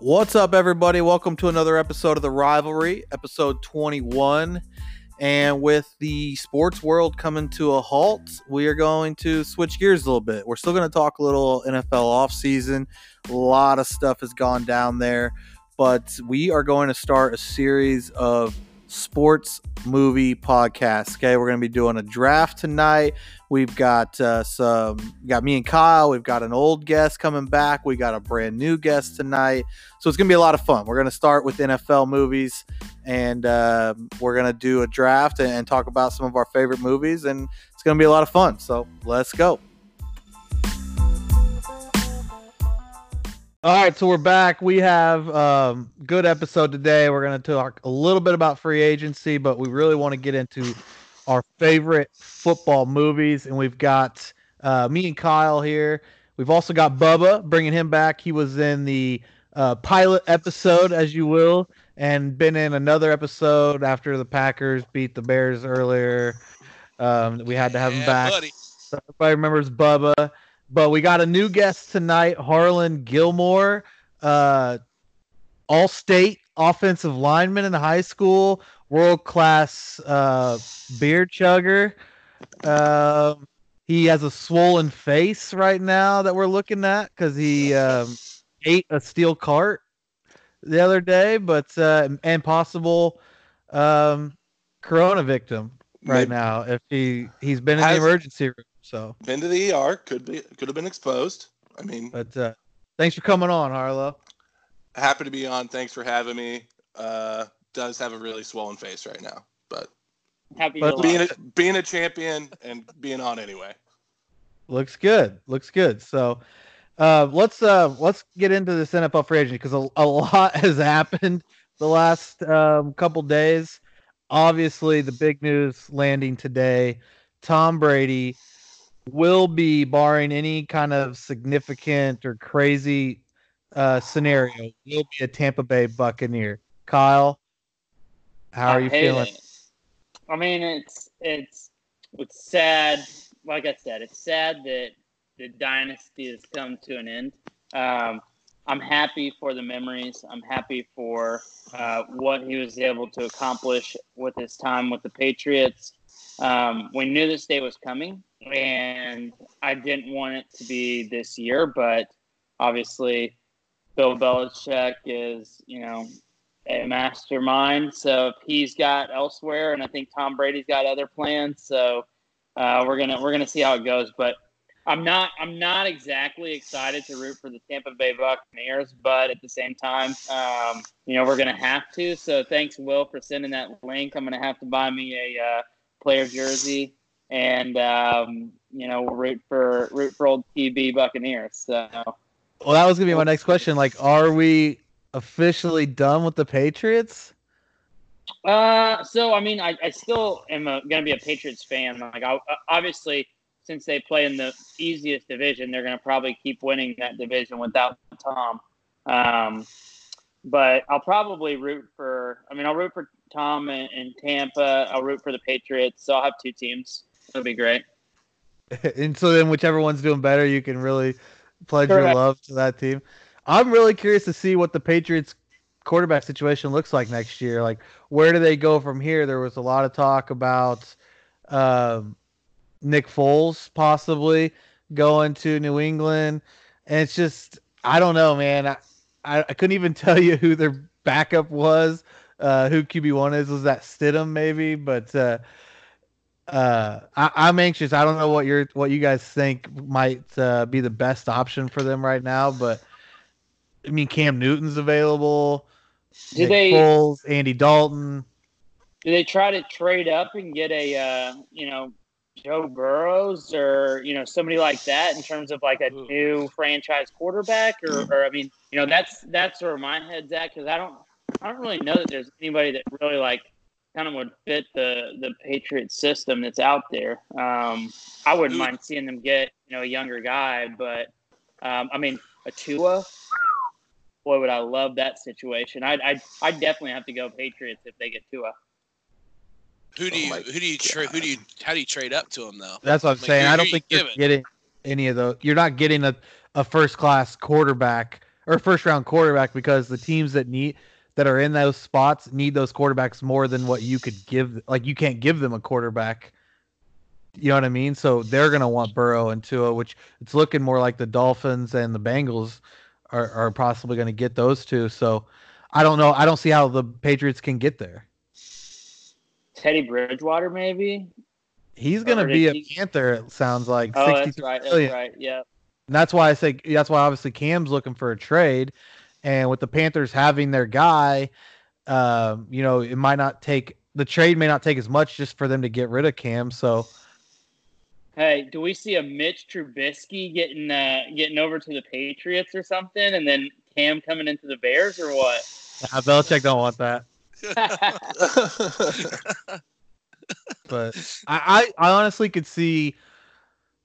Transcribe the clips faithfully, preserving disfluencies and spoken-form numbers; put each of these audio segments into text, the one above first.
What's up, everybody? Welcome to another episode of The Rivalry, episode twenty-one. And with the sports world coming to a halt, we are going to switch gears a little bit. We're still going to talk a little N F L offseason. A lot of stuff has gone down there. But we are going to start a series of sports movie podcasts. Okay, we're going to be doing a draft tonight. We've got uh, some, we got me and Kyle. We've got an old guest coming back. We got a brand new guest tonight. So it's going to be a lot of fun. We're going to start with N F L movies, and uh, we're going to do a draft and, and talk about some of our favorite movies. And it's going to be a lot of fun. So let's go. All right, so we're back. We have a um, good episode today. We're going to talk a little bit about free agency, but we really want to get into our favorite football movies. And we've got uh, me and Kyle here. We've also got Bubba, bringing him back. He was in the uh, pilot episode, as you will, and been in another episode after the Packers beat the Bears earlier. Um, we had to have yeah, him back. Buddy. So everybody remembers Bubba. But we got a new guest tonight, Harlan Gilmore, uh, all-state offensive lineman in high school, world-class uh, beer chugger. Uh, he has a swollen face right now that we're looking at because he um, ate a steel cart the other day, but uh, and possible um, corona victim right Maybe. now if he, he's been in the I've- emergency room. So been to the E R, could be, could have been exposed. I mean, but uh, thanks for coming on, Harlow. Happy to be on. Thanks for having me. Uh, does have a really swollen face right now, but happy but being a, being a champion and being on anyway. Looks good. Looks good. So uh, let's uh, let's get into this N F L free agency because a, a lot has happened the last um, couple days. Obviously, the big news landing today: Tom Brady will be, barring any kind of significant or crazy uh, scenario, will be a Tampa Bay Buccaneer. Kyle, how are I you feeling? It. I mean, it's it's it's sad. Like I said, it's sad that the dynasty has come to an end. Um, I'm happy for the memories. I'm happy for uh, what he was able to accomplish with his time with the Patriots. Um, we knew this day was coming, and I didn't want it to be this year, but obviously Bill Belichick is, you know, a mastermind. So if he's got elsewhere, and I think Tom Brady's got other plans. So uh, we're gonna we're gonna see how it goes. But I'm not I'm not exactly excited to root for the Tampa Bay Buccaneers, but at the same time, um, you know, we're gonna have to. So thanks, Will, for sending that link. I'm gonna have to buy me a uh, player jersey, and um, you know, root for root for old T B Buccaneers. So, well, that was gonna be my next question. Like, are we officially done with the Patriots? Uh, so I mean, I, I still am a, gonna be a Patriots fan. Like, I, obviously, since they play in the easiest division, they're gonna probably keep winning that division without Tom. Um, but I'll probably root for. I mean, I'll root for Tom and, and Tampa. I'll root for the Patriots. So I'll have two teams. That'd be great. And so then whichever one's doing better, you can really pledge Correct. your love to that team. I'm really curious to see what the Patriots quarterback situation looks like next year. Like, where do they go from here? There was a lot of talk about um, Nick Foles possibly going to New England. And it's just, I don't know, man. I, I, I couldn't even tell you who their backup was. Uh, who Q B one is, was that Stidham maybe? But uh, uh, I, I'm anxious. I don't know what you're, what you guys think might uh, be the best option for them right now. But I mean, Cam Newton's available. Do Nick they? Foles, Andy Dalton. Do they try to trade up and get a uh, you know, Joe Burrows or, you know, somebody like that in terms of like a new franchise quarterback? Or, or I mean, you know, that's that's where my head's at because I don't. I don't really know that there's anybody that really like kind of would fit the, the Patriots system that's out there. Um, I wouldn't mind seeing them get, you know, a younger guy, but um, I mean, a Tua, boy, would I love that situation. I'd, I'd, I'd definitely have to go Patriots if they get Tua. Who do you, oh who do you, tra- who do you, how do you trade up to them though? That's what I'm like, saying. Who, I don't who think you you're giving? getting any of those. You're not getting a, a first class quarterback or first round quarterback, because the teams that need that are in those spots need those quarterbacks more than what you could give. Like, you can't give them a quarterback. You know what I mean? So they're going to want Burrow and Tua, which it's looking more like the Dolphins and the Bengals are, are possibly going to get those two. So I don't know. I don't see how the Patriots can get there. Teddy Bridgewater, maybe? He's going to be a he... Panther, it sounds like. Oh, that's right. Million. That's right. Yeah. And that's why I say, that's why obviously Cam's looking for a trade. And with the Panthers having their guy, um, you know, it might not take, the trade may not take as much just for them to get rid of Cam. So, hey, do we see a Mitch Trubisky getting uh, getting over to the Patriots or something, and then Cam coming into the Bears, or what? Nah, Belichick don't want that. But I, I, I honestly could see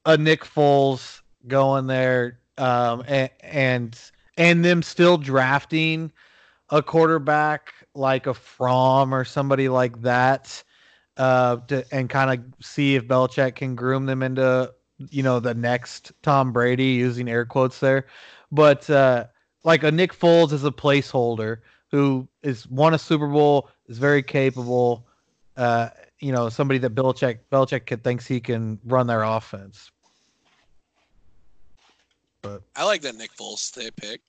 a Nick Foles going there, um, and, and and them still drafting a quarterback like a Fromm or somebody like that. Uh, to, and kind of see if Belichick can groom them into, you know, the next Tom Brady, using air quotes there. But uh, like a Nick Foles is a placeholder who is won a Super Bowl, is very capable. Uh, you know, somebody that Belichick Belichick could, thinks he can run their offense. But I like that Nick Foles they pick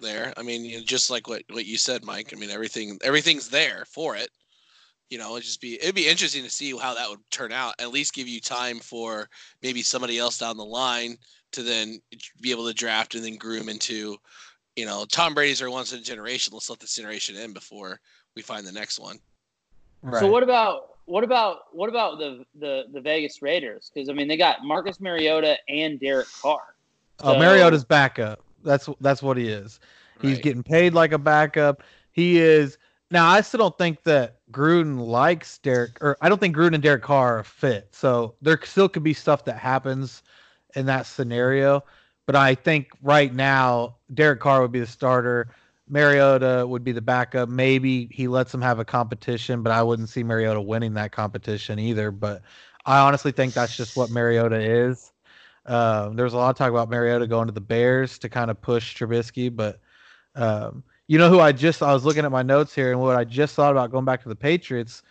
there. I mean, you know, just like what, what you said, Mike. I mean, everything everything's there for it. You know, it'd just be it'd be interesting to see how that would turn out. At least give you time for maybe somebody else down the line to then be able to draft and then groom into. You know, Tom Brady's our once in a generation. Let's let this generation in before we find the next one. Right. So what about what about what about the the, the Vegas Raiders? Because I mean, they got Marcus Mariota and Derek Carr. So... Oh, Mariota's backup. That's that's what he is. Right. He's getting paid like a backup. He is. Now, I still don't think that Gruden likes Derek, or I don't think Gruden and Derek Carr are fit. So there still could be stuff that happens in that scenario. But I think right now, Derek Carr would be the starter. Mariota would be the backup. Maybe he lets him have a competition, but I wouldn't see Mariota winning that competition either. But I honestly think that's just what Mariota is. Um, there was a lot of talk about Mariota going to the Bears to kind of push Trubisky, but... Um, You know who I just, I was looking at my notes here, and what I just thought about going back to the Patriots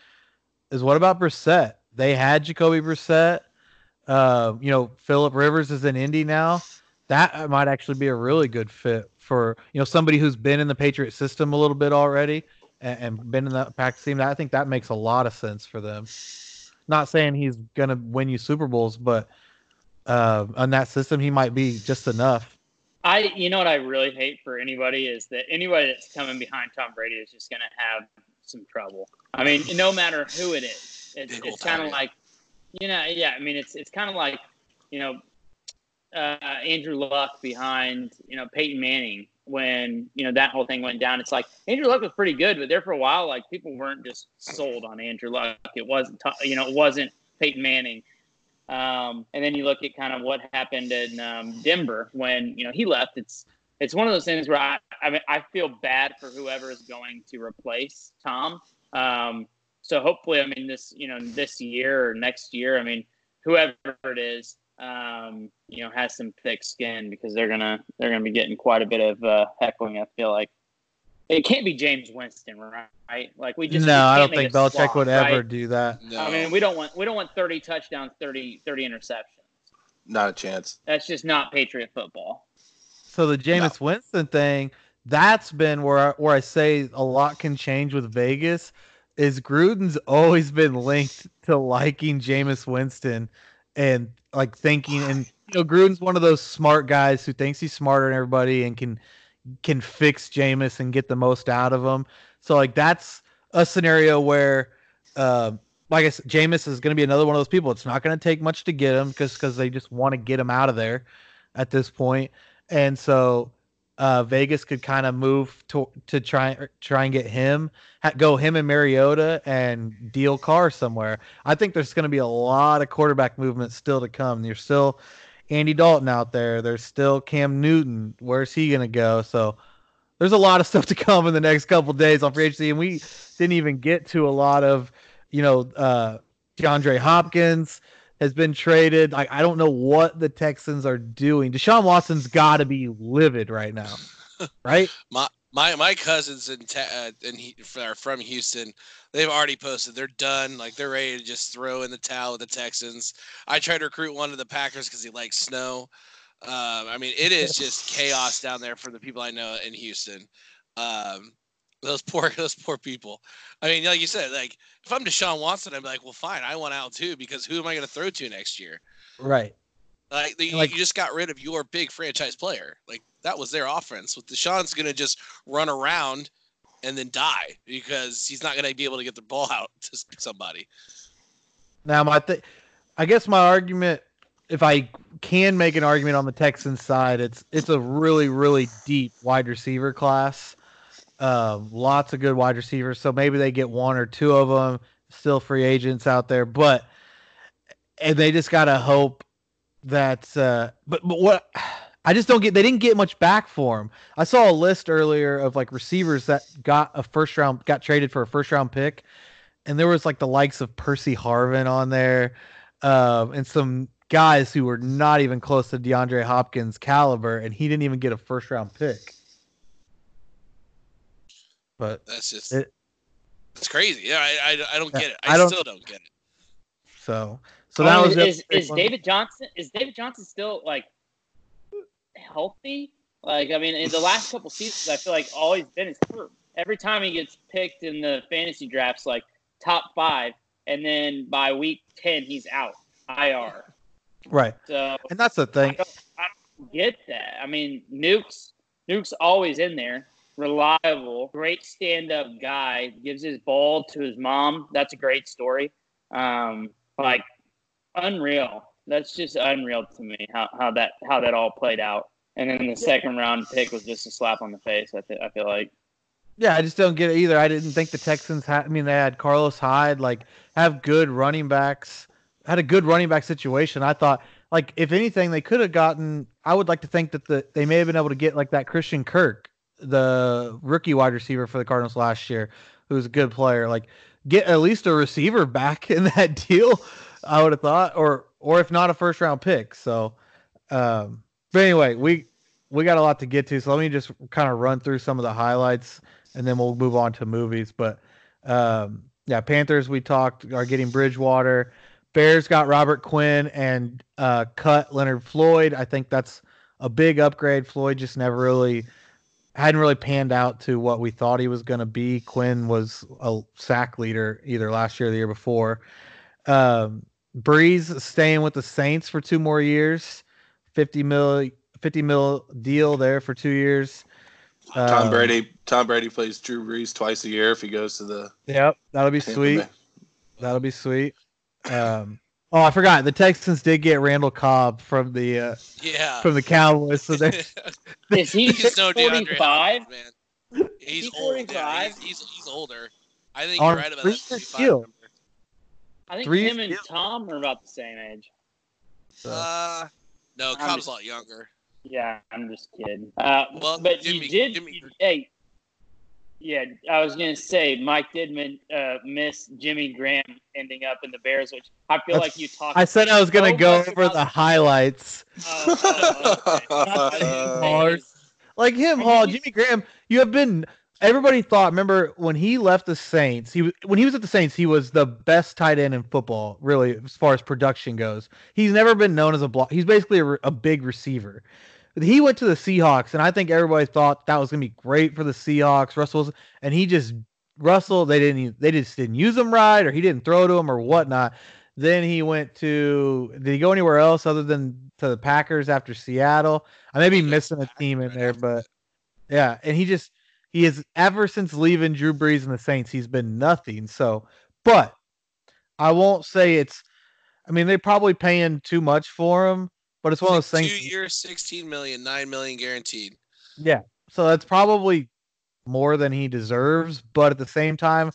is, what about Brissett? They had Jacoby Brissett. Uh, you know, Phillip Rivers is in Indy now. That might actually be a really good fit for, you know, somebody who's been in the Patriot system a little bit already and, and been in that practice team. I think that makes a lot of sense for them. Not saying he's going to win you Super Bowls, but uh, on that system, he might be just enough. I, you know what I really hate for anybody is that anybody that's coming behind Tom Brady is just going to have some trouble. I mean, no matter who it is, it's, it's kind of like, you know, yeah. I mean, it's it's kind of like, you know, uh, Andrew Luck behind, you know, Peyton Manning when, you know, that whole thing went down. It's like Andrew Luck was pretty good, but there for a while, like, people weren't just sold on Andrew Luck. It wasn't, you know, it wasn't Peyton Manning. Um, and then you look at kind of what happened in um, Denver when, you know, he left. It's it's one of those things where I I, mean, I feel bad for whoever is going to replace Tom. Um, so hopefully, I mean, this, you know, this year or next year, I mean, whoever it is, um, you know, has some thick skin, because they're gonna they're gonna be getting quite a bit of uh, heckling. I feel like it can't be James Winston, right? Right? Like, we just, no, we I don't think Belichick swap, would right? ever do that. No. I mean, we don't want we don't want thirty touchdowns, thirty, thirty interceptions. Not a chance. That's just not Patriot football. So the Jameis no. Winston thing, that's been where I, where I say a lot can change with Vegas. Is Gruden's always been linked to liking Jameis Winston and like thinking, and you know, Gruden's one of those smart guys who thinks he's smarter than everybody and can can fix Jameis and get the most out of him. So, like, that's a scenario where, uh, like I said, Jameis is going to be another one of those people. It's not going to take much to get him, because because they just want to get him out of there at this point. And so uh, Vegas could kind of move to to try, try and get him, go him and Mariota and deal Carr somewhere. I think there's going to be a lot of quarterback movement still to come. There's still Andy Dalton out there. There's still Cam Newton. Where's he going to go? So there's a lot of stuff to come in the next couple of days on free agency, and we didn't even get to a lot of, you know, uh, DeAndre Hopkins has been traded. I, I don't know what the Texans are doing. Deshaun Watson's got to be livid right now. Right? My my my cousins in ta- uh, in he, are from Houston. They've already posted. They're done. Like, they're ready to just throw in the towel with the Texans. I tried to recruit one of the Packers because he likes snow. Um, I mean, it is just chaos down there for the people I know in Houston. Um, those poor, those poor people. I mean, like you said, like if I'm Deshaun Watson, I'm like, well, fine, I want out too, because who am I going to throw to next year? Right. Like, the, like you just got rid of your big franchise player. Like, that was their offense. With Deshaun's going to just run around and then die because he's not going to be able to get the ball out to somebody. Now, my th- I guess my argument, if I can make an argument on the Texans side, it's it's a really, really deep wide receiver class. Uh, lots of good wide receivers, so maybe they get one or two of them, still free agents out there. But and they just got to hope that uh, – but, but what I just don't get – they didn't get much back for him. I saw a list earlier of, like, receivers that got a first round – got traded for a first-round pick, and there was, like, the likes of Percy Harvin on there uh, and some – guys who were not even close to DeAndre Hopkins caliber, and he didn't even get a first round pick. But that's just it, it's crazy. Yeah, I I, I don't get it. I, I don't, still don't get it. So so that I mean, was is, is David Johnson is David Johnson still like healthy? Like, I mean, in the last couple seasons, I feel like all he's been is hurt. Every time he gets picked in the fantasy drafts, like top five, and then by week ten he's out I R. Right, so, and that's the thing. I don't, I don't get that. I mean, Nuke's Nuke's always in there. Reliable, great stand-up guy. Gives his ball to his mom. That's a great story. Um, like unreal. That's just unreal to me how, how that how that all played out. And then the second round pick was just a slap on the face. I th- I feel like. Yeah, I just don't get it either. I didn't think the Texans had. I mean, they had Carlos Hyde. Like, have good running backs. Had a good running back situation. I thought, like, if anything, they could have gotten. I would like to think that the they may have been able to get like that Christian Kirk, the rookie wide receiver for the Cardinals last year, who was a good player. Like, get at least a receiver back in that deal. I would have thought, or or if not a first round pick. So, um, but anyway, we we got a lot to get to. So let me just kind of run through some of the highlights, and then we'll move on to movies. But um, yeah, Panthers we talked are getting Bridgewater. Bears got Robert Quinn and uh, cut Leonard Floyd. I think that's a big upgrade. Floyd just never really hadn't really panned out to what we thought he was going to be. Quinn was a sack leader either last year or the year before. Um, Brees staying with the Saints for two more years, fifty mil, fifty mil deal there for two years. Um, Tom Brady, Tom Brady plays Drew Brees twice a year if he goes to the. Yep, that'll be Tampa sweet. Bay. That'll be sweet. Um, oh, I forgot. The Texans did get Randall Cobb from the uh, yeah from the Cowboys. So is he forty-five? No, he's forty-five. Yeah, he's, he's, he's older. I think you're right about that. I think three him and skill. Tom are about the same age. So. Uh, no, Cobb's just, a lot younger. Yeah, I'm just kidding. Uh, well, but Jimmy, you did. Jimmy. You, hey, yeah, I was going to say Mike did min, uh, miss Jimmy Graham ending up in the Bears, which I feel That's, like you talked I said I was going to go over the highlights. Uh, uh, okay. Like him, Hall, Jimmy Graham, you have been – everybody thought – remember when he left the Saints, he was, when he was at the Saints, he was the best tight end in football, really, as far as production goes. He's never been known as a block. He's basically a, a big receiver. He went to the Seahawks, and I think everybody thought that was going to be great for the Seahawks. Russell's, and he just Russell. They didn't. They just didn't use him right, or he didn't throw to him, or whatnot. Then he went to. Did he go anywhere else other than to the Packers after Seattle? I may be missing a team in there, but yeah. And he just he is ever since leaving Drew Brees and the Saints, he's been nothing. So, but I won't say it's. I mean, they're probably paying too much for him. But it's one of those things. Two years, sixteen million, nine million guaranteed. Yeah, so that's probably more than he deserves. But at the same time,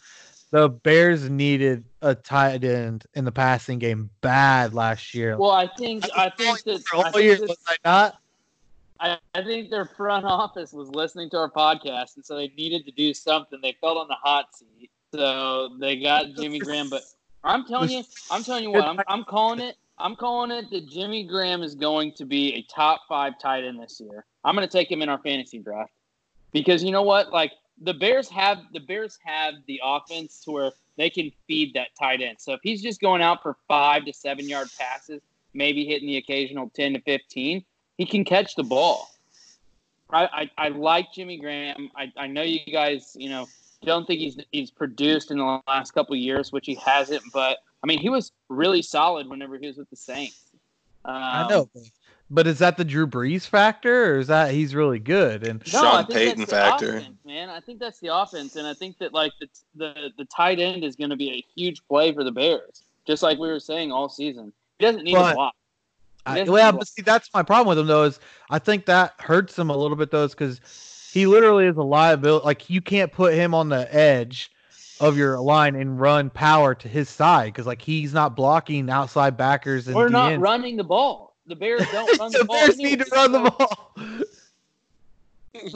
the Bears needed a tight end in the passing game bad last year. Well, I think I think that I think, this, not? I, I think their front office was listening to our podcast, and so they needed to do something. They fell on the hot seat, so they got Jimmy Graham. But I'm telling you, I'm telling you what, I'm I'm calling it. I'm calling it that Jimmy Graham is going to be a top five tight end this year. I'm going to take him in our fantasy draft. Because you know what? Like the Bears have the Bears have the offense to where they can feed that tight end. So if he's just going out for five to seven yard passes, maybe hitting the occasional ten to fifteen, he can catch the ball. I, I, I like Jimmy Graham. I, I know you guys, you know, don't think he's he's produced in the last couple of years, which he hasn't. But, I mean, he was really solid whenever he was with the Saints. Um, I know. But is that the Drew Brees factor, or is that he's really good? And Sean no, I think Payton that's the factor. Offense, man, I think that's the offense. And I think that, like, the the, the tight end is going to be a huge play for the Bears, just like we were saying all season. He doesn't need but, a block. I, well, but see, that's my problem with him, though, is I think that hurts him a little bit, though, because he literally is a liability. Like, you can't put him on the edge of your line and run power to his side because, like, he's not blocking outside backers. And We're not end. running the ball. The Bears don't run the, the ball. The Bears need to run the ball.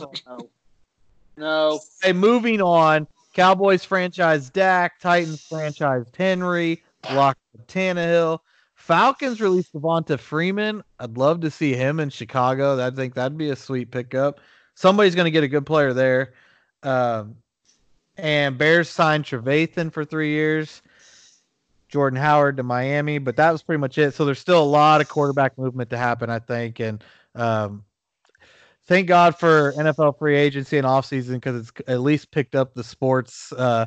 oh, no. no. Hey, moving on. Cowboys franchise Dak. Titans franchise Henry. Locked up Tannehill. Falcons released Devonta Freeman. I'd love to see him in Chicago. I think that'd be a sweet pickup. Somebody's going to get a good player there. Um, and Bears signed Trevathan for three years. Jordan Howard to Miami. But that was pretty much it. So there's still a lot of quarterback movement to happen, I think. And um, thank God for N F L free agency and offseason because it's at least picked up the sports. Uh,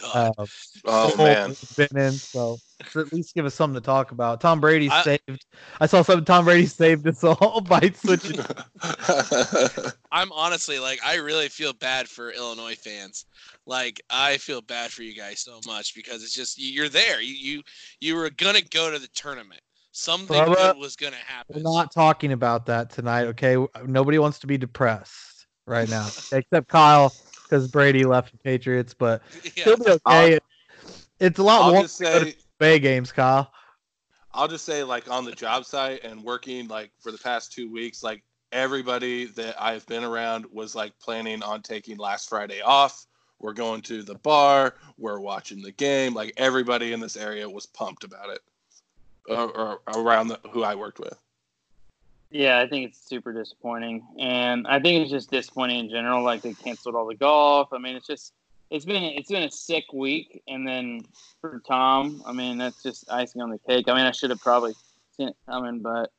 God. Uh, oh, man. Been in, so. So at least give us something to talk about. Tom Brady I, saved. I saw something. Tom Brady saved us all by switching. I'm honestly like, I really feel bad for Illinois fans. Like, I feel bad for you guys so much because it's just you're there. You you, you were gonna go to the tournament. Something Bubba, good was gonna happen. We're not talking about that tonight, okay? Nobody wants to be depressed right now, except Kyle because Brady left the Patriots. But yeah. He'll be okay. I'll, it's a lot more. Bay games, Kyle. I'll just say, like, on the job site and working, like, for the past two weeks, like, everybody that I've been around was, like, planning on taking last Friday off. We're going to the bar. We're watching the game. Like, everybody in this area was pumped about it, or, or around the, who I worked with. Yeah, I think it's super disappointing. And I think it's just disappointing in general. Like, they canceled all the golf. I mean, it's just... It's been it's been a sick week, and then for Tom, I mean that's just icing on the cake. I mean I should have probably seen it coming, but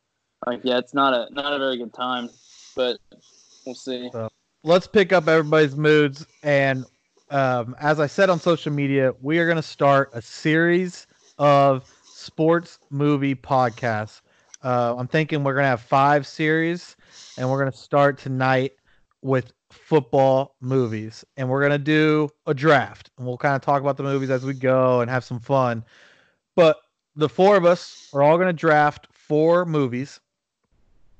like yeah, it's not a not a very good time. But we'll see. So, let's pick up everybody's moods, and um, as I said on social media, we are going to start a series of sports movie podcasts. Uh, I'm thinking we're going to have five series, and we're going to start tonight with football movies, and we're gonna do a draft, and we'll kind of talk about the movies as we go and have some fun. But the four of us are all gonna draft four movies,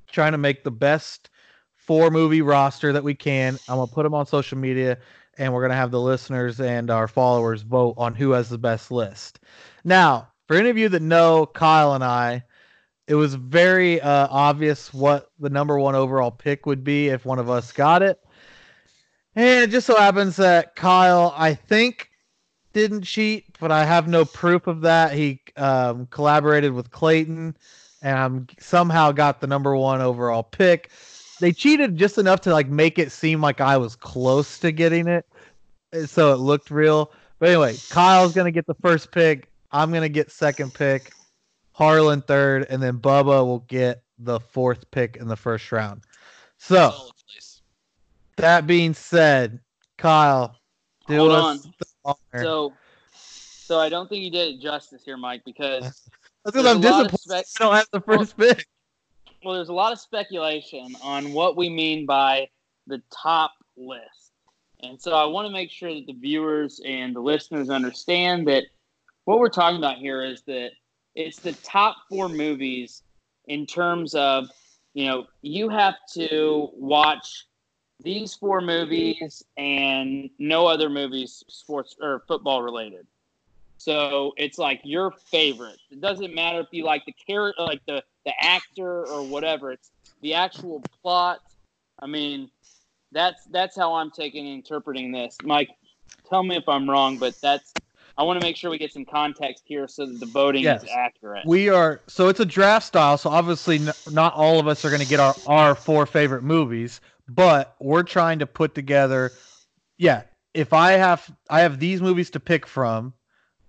trying to make the best four movie roster that we can. I'm gonna put them on social media, and we're gonna have the listeners and our followers vote on who has the best list. Now, for any of you that know Kyle and I, it was very uh, obvious what the number one overall pick would be if one of us got it. And it just so happens that Kyle, I think, didn't cheat, but I have no proof of that. He um, collaborated with Clayton and um, somehow got the number one overall pick. They cheated just enough to like make it seem like I was close to getting it, so it looked real. But anyway, Kyle's going to get the first pick. I'm going to get second pick. Harlan third, and then Bubba will get the fourth pick in the first round. So... That being said, Kyle, do Hold us on. So, so I don't think you did it justice here, Mike, because that's because I'm disappointed. Spe- I don't have the first well, pick. Well, there's a lot of speculation on what we mean by the top list, and so I want to make sure that the viewers and the listeners understand that what we're talking about here is that it's the top four movies in terms of, you know, you have to watch these four movies and no other movies sports or football related. So it's like your favorite. It doesn't matter if you like the character, like the, the actor or whatever. It's the actual plot. I mean, that's that's how I'm taking and interpreting this. Mike, tell me if I'm wrong, but that's I want to make sure we get some context here so that the voting yes. is accurate. We are so it's a draft style, so obviously n- not all of us are going to get our, our four favorite movies. but we're trying to put together. Yeah. If I have, I have these movies to pick from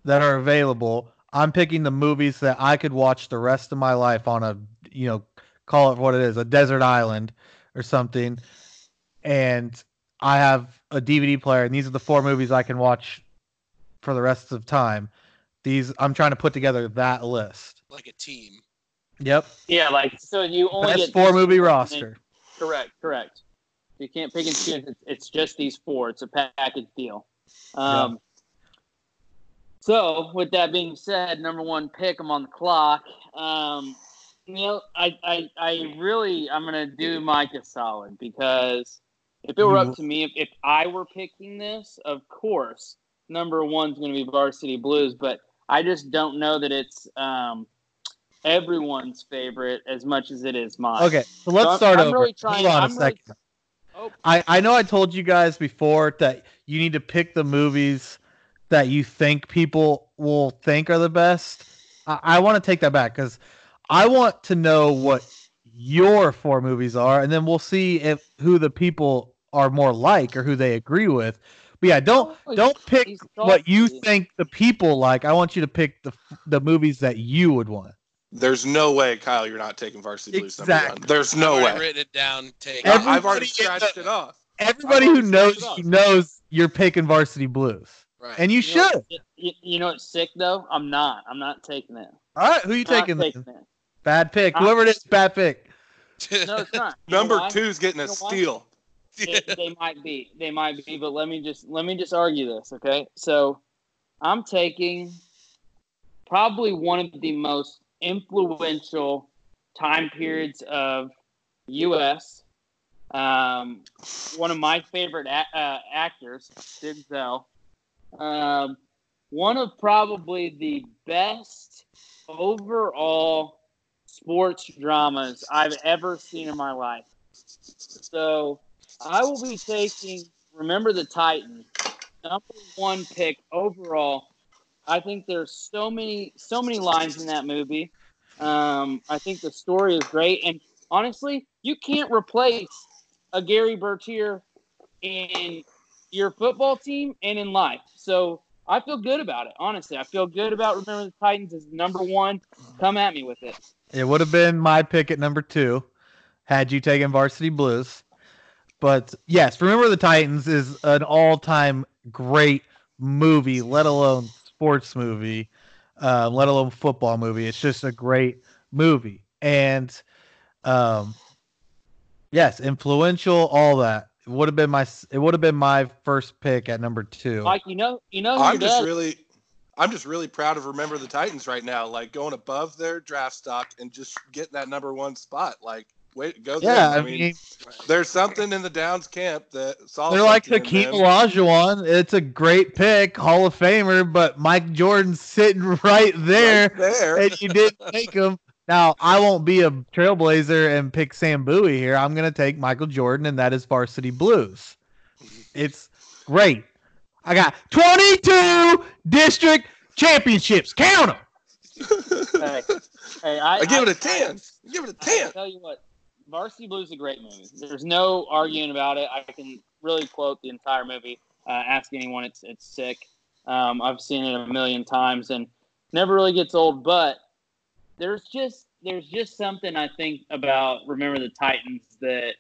that are available. I'm picking the movies that I could watch the rest of my life on a, you know, call it what it is, a desert island or something. And I have a D V D player, and these are the four movies I can watch for the rest of time. These, I'm trying to put together that list. Like a team. Yep. Yeah, like, so you only Best get... four movie roster. Correct, correct. You can't pick and choose. It's just these four. It's a package deal. Um, yeah. So, with that being said, number one pick, I'm on the clock. Um, you know, I, I, I really, I'm going to do Mike a solid, because if it were up to me, if, if I were picking this, of course, number one's going to be Varsity Blues, but I just don't know that it's um, everyone's favorite as much as it is mine. Okay, so let's so I'm, start I'm over. Really trying, Hold on I'm a really, second. Oh. I, I know I told you guys before that you need to pick the movies that you think people will think are the best. I, I want to take that back, because I want to know what your four movies are, and then we'll see if who the people are more like or who they agree with. But yeah, don't don't pick what you think the people like. I want you to pick the the movies that you would want. There's no way, Kyle, you're not taking Varsity Blues number one. There's no way. I've written it down. Take. I've already scratched it off. Everybody who knows you knows you're picking Varsity Blues, right. And you, you should. Know you, you know what's sick though? I'm not. I'm not taking it. All right, who are you taking? taking it. Bad pick. Whoever it is, bad pick. No, it's not. Number two's getting a steal. They, they might be, they might be, but let me just let me just argue this, okay? So, I'm taking probably one of the most influential time periods of U S Um, one of my favorite a- uh, actors, Denzel. Um, one of probably the best overall sports dramas I've ever seen in my life. So, I will be taking Remember the Titans, number one pick overall. I think there's so many, so many lines in that movie. Um, I think the story is great, and honestly, you can't replace a Gary Bertier in your football team and in life. So I feel good about it. Honestly, I feel good about Remember the Titans as number one. Come at me with it. It would have been my pick at number two had you taken Varsity Blues. But yes, Remember the Titans is an all-time great movie, let alone sports movie, uh, let alone football movie. It's just a great movie. And um, yes, influential, all that. It would have been my it would have been my first pick at number two. Like you know, you know I'm just does. really I'm just really proud of Remember the Titans right now, like going above their draft stock and just getting that number one spot. Like Way to go! Yeah, I mean, I mean, there's something in the Downs camp that saw. They're like Hakeem Olajuwon. It's a great pick, Hall of Famer, but Mike Jordan's sitting right there, right there. And you didn't take him. Now, I won't be a trailblazer and pick Sam Bowie here. I'm going to take Michael Jordan, and that is Varsity Blues. It's great. I got twenty-two district championships. Count them. Hey, hey, I, I give I, it a ten. I, give it a ten. I tell you what. Varsity Blues is a great movie. There's no arguing about it. I can really quote the entire movie. Uh, ask anyone, it's it's sick. Um, I've seen it a million times and never really gets old. But there's just there's just something I think about Remember the Titans that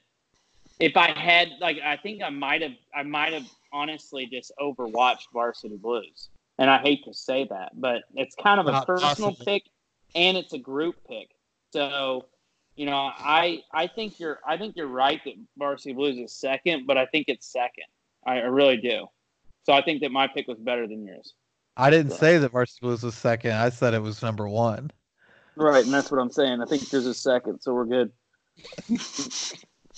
if I had like I think I might have I might have honestly just overwatched Varsity Blues. And I hate to say that, but it's kind of a Not personal possibly. pick and it's a group pick. So. You know, I I think you're I think you're right that Varsity Blues is second, but I think it's second. I, I really do. So I think that my pick was better than yours. I didn't so. say that Varsity Blues was second. I said it was number one. Right, and that's what I'm saying. I think yours is second, so we're good.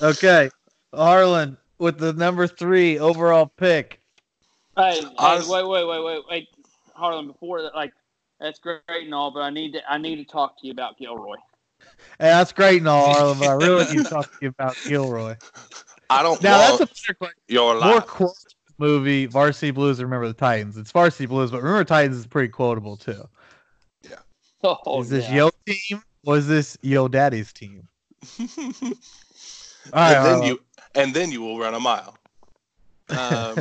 Okay, Harlan with the number three overall pick. Hey, hey wait, wait, wait, wait, wait, Harlan. Before that, like that's great and all, but I need to I need to talk to you about Gilroy. Hey, that's great and all, Harlan, but I really need to talk to you about Gilroy. I don't know. Now, that's a fair question. Your More quotable movie, Varsity Blues, Remember the Titans. It's Varsity Blues, but Remember the Titans is pretty quotable, too. Yeah. Oh, is this yeah. your team? Or is this your daddy's team? All right, and then you and then you will run a mile. Um,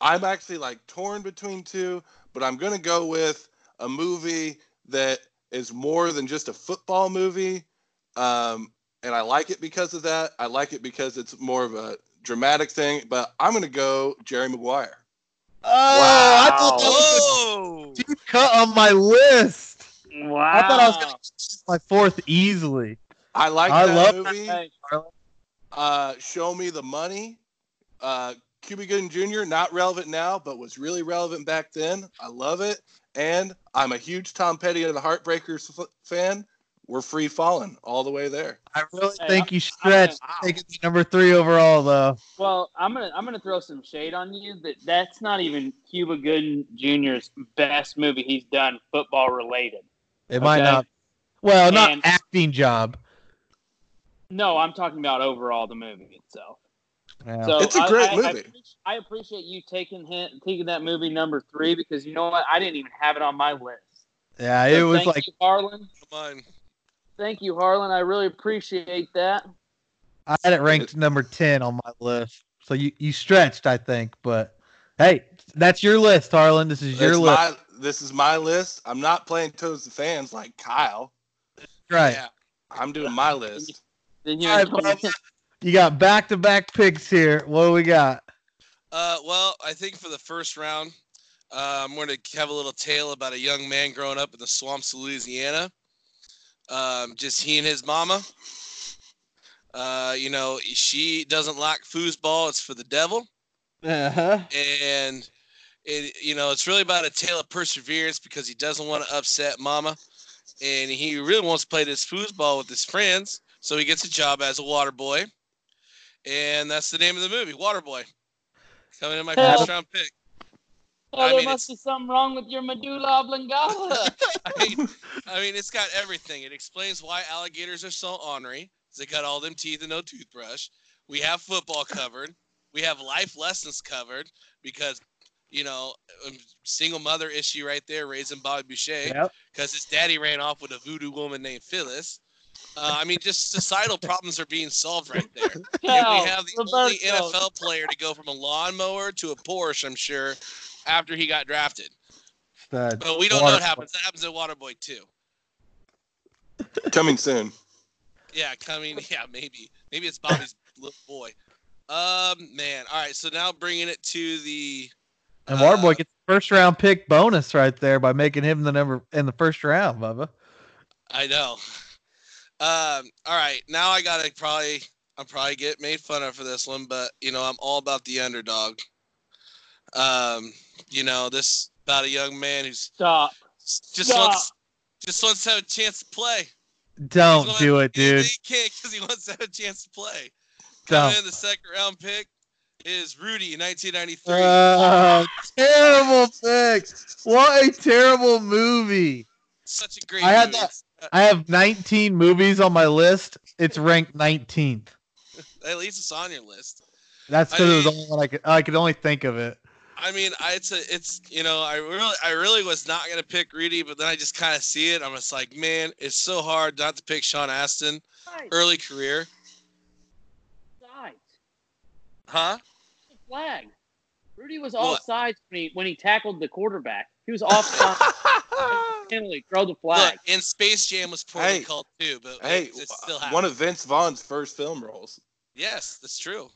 I'm actually like torn between two, but I'm going to go with a movie that is more than just a football movie. Um, and I like it because of that. I like it because it's more of a dramatic thing, but I'm going to go Jerry Maguire. Oh, wow. I thought that was a deep cut on my list. Wow. I thought I was going to choose my fourth easily. I like I that love movie. That uh, Show Me the Money. Uh, Cuba Gooden Junior, not relevant now, but was really relevant back then. I love it. And I'm a huge Tom Petty and the Heartbreakers f- fan. We're free falling all the way there. I really hey, think I'm, you stretched taking number three overall, though. Well, I'm gonna I'm gonna throw some shade on you that that's not even Cuba Gooden Junior's best movie he's done football related. It okay? might not. Well, and, not acting job. No, I'm talking about overall the movie itself. Yeah. So it's a great I, I, movie. I appreciate, I appreciate you taking him, taking that movie number three because you know what? I didn't even have it on my list. Yeah, so it was thank like you, Harlan. Come on. Thank you, Harlan. I really appreciate that. I had it ranked number ten on my list. So you, you stretched, I think. But, hey, that's your list, Harlan. This is your it's list. My, this is my list. I'm not playing Toes the Fans like Kyle. Right. Yeah, I'm doing my list. Then you're right, you got back-to-back picks here. What do we got? Uh, well, I think for the first round, uh, I'm going to have a little tale about a young man growing up in the swamps of Louisiana. Um, just he and his mama. Uh, you know, she doesn't like foosball. It's for the devil. Uh-huh. And, it, you know, it's really about a tale of perseverance because he doesn't want to upset mama. And he really wants to play this foosball with his friends. So he gets a job as a water boy. And that's the name of the movie, Waterboy. Coming in my Hell. first round pick. Oh, I there mean, must be something wrong with your medulla oblongata. I, mean, I mean, it's got everything. It explains why alligators are so ornery. They got all them teeth and no toothbrush. We have football covered. We have life lessons covered because, you know, single mother issue right there, raising Bobby Boucher because yep. his daddy ran off with a voodoo woman named Phyllis. Uh, I mean, just societal problems are being solved right there. Cow, and we have the Roberto. only N F L player to go from a lawnmower to a Porsche, I'm sure, after he got drafted. Uh, but we don't Water know what happens. Boy. That happens in Waterboy two. Coming soon. Yeah, coming. Yeah, maybe. Maybe it's Bobby's little boy. Um, man. All right, so now bringing it to the... And Waterboy uh, gets the first-round pick bonus right there by making him the number in the first round, Bubba. I know. Um, all right, now I gotta probably I'm probably get made fun of for this one, but you know I'm all about the underdog. Um, you know this about a young man who's Stop. just Stop. wants just wants to have a chance to play. Don't do it, dude. He can't because he wants to have a chance to play. Coming in the second round pick is Rudy in nineteen ninety-three. Oh, terrible pick! What a terrible movie! Such a great. I had movie. that. I have nineteen movies on my list. It's ranked nineteenth. At least it's on your list. That's because it was the only one I could. I could only think of it. I mean, I, it's a, it's you know, I really, I really was not gonna pick Rudy, but then I just kind of see it. I'm just like, man, it's so hard not to pick Sean Astin, right. early career. Sides. Huh? Flag. Rudy was off sides when he when he tackled the quarterback. He was off sides. Penalty, throw the flag. Look, and Space Jam was poorly hey, called too, but hey, it still happened. One of Vince Vaughn's first film roles. Yes, that's true.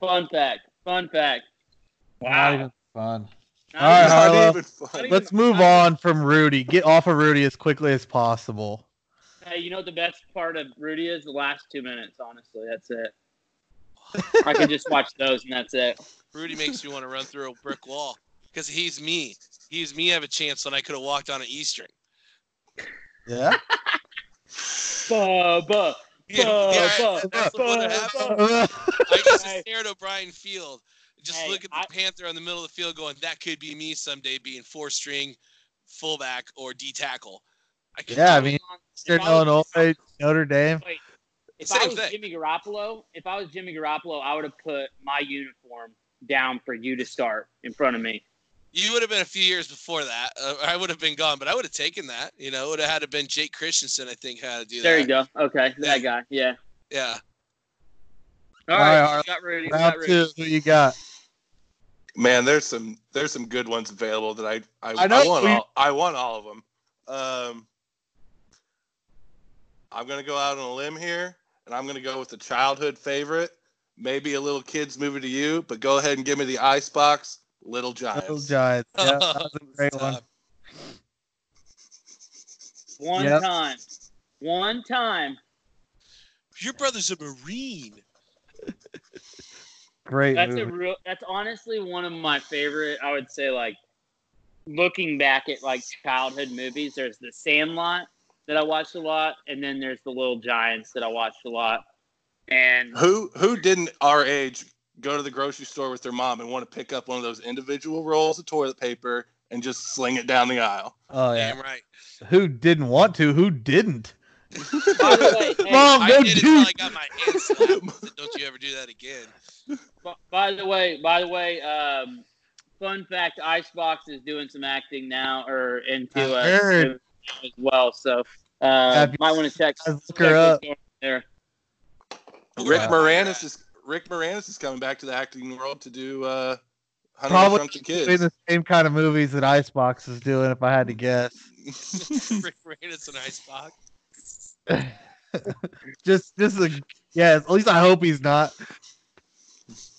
Fun fact. Fun fact. Wow. Not even fun. Not All right, not Harlow, even fun. Let's move on from Rudy. Get off of Rudy as quickly as possible. Hey, you know what the best part of Rudy is? The last two minutes, honestly. That's it. I can just watch those and that's it. Rudy makes you want to run through a brick wall because he's me. He's me have a chance when I could have walked on an E-string. Yeah? Bubba. Yeah, yeah, that's Bubba, what happened. Bubba. I just stared O'Brien Field. Just hey, look at the I, Panther on the middle of the field going, that could be me someday being four-string fullback or D-tackle. I yeah, I mean, Eastern Illinois, was, Notre Dame. Wait, if Same I was thing. Jimmy Garoppolo, if I was Jimmy Garoppolo, I would have put my uniform down for you to start in front of me. You would have been a few years before that. Uh, I would have been gone, but I would have taken that. You know, it would have had to been Jake Christensen, I think, how to do that. There you go. Okay, that guy. Yeah. Yeah. All right, All right. Got ready. Round got ready. Two, who you got? Man, there's some there's some good ones available that I I, I, know, I want we, all I want all of them. Um, I'm gonna go out on a limb here, and I'm gonna go with the childhood favorite. Maybe a little kid's movie to you, but go ahead and give me the Icebox, Little Giants. Little Giants. Yeah, that was a great one. One yep. time. One time. Your brother's a Marine. Great. That's movie. a real. That's honestly one of my favorite. I would say, like, looking back at like childhood movies, there's The Sandlot that I watched a lot, and then there's The Little Giants that I watched a lot. And who who didn't our age go to the grocery store with their mom and want to pick up one of those individual rolls of toilet paper and just sling it down the aisle? Oh yeah, damn right. Who didn't want to? Who didn't? By the way, hey, Mom, I did it until I got my hand slapped. Don't you ever do that again. By the way, by the way, um, fun fact: Icebox is doing some acting now, or into uh, as well. So uh, you might want to check, check her up there. Rick wow. Moranis is Rick Moranis is coming back to the acting world to do uh, probably Trump Kids. Doing the same kind of movies that Icebox is doing, if I had to guess. Rick Moranis and Icebox. just, just a yes. At least I hope he's not.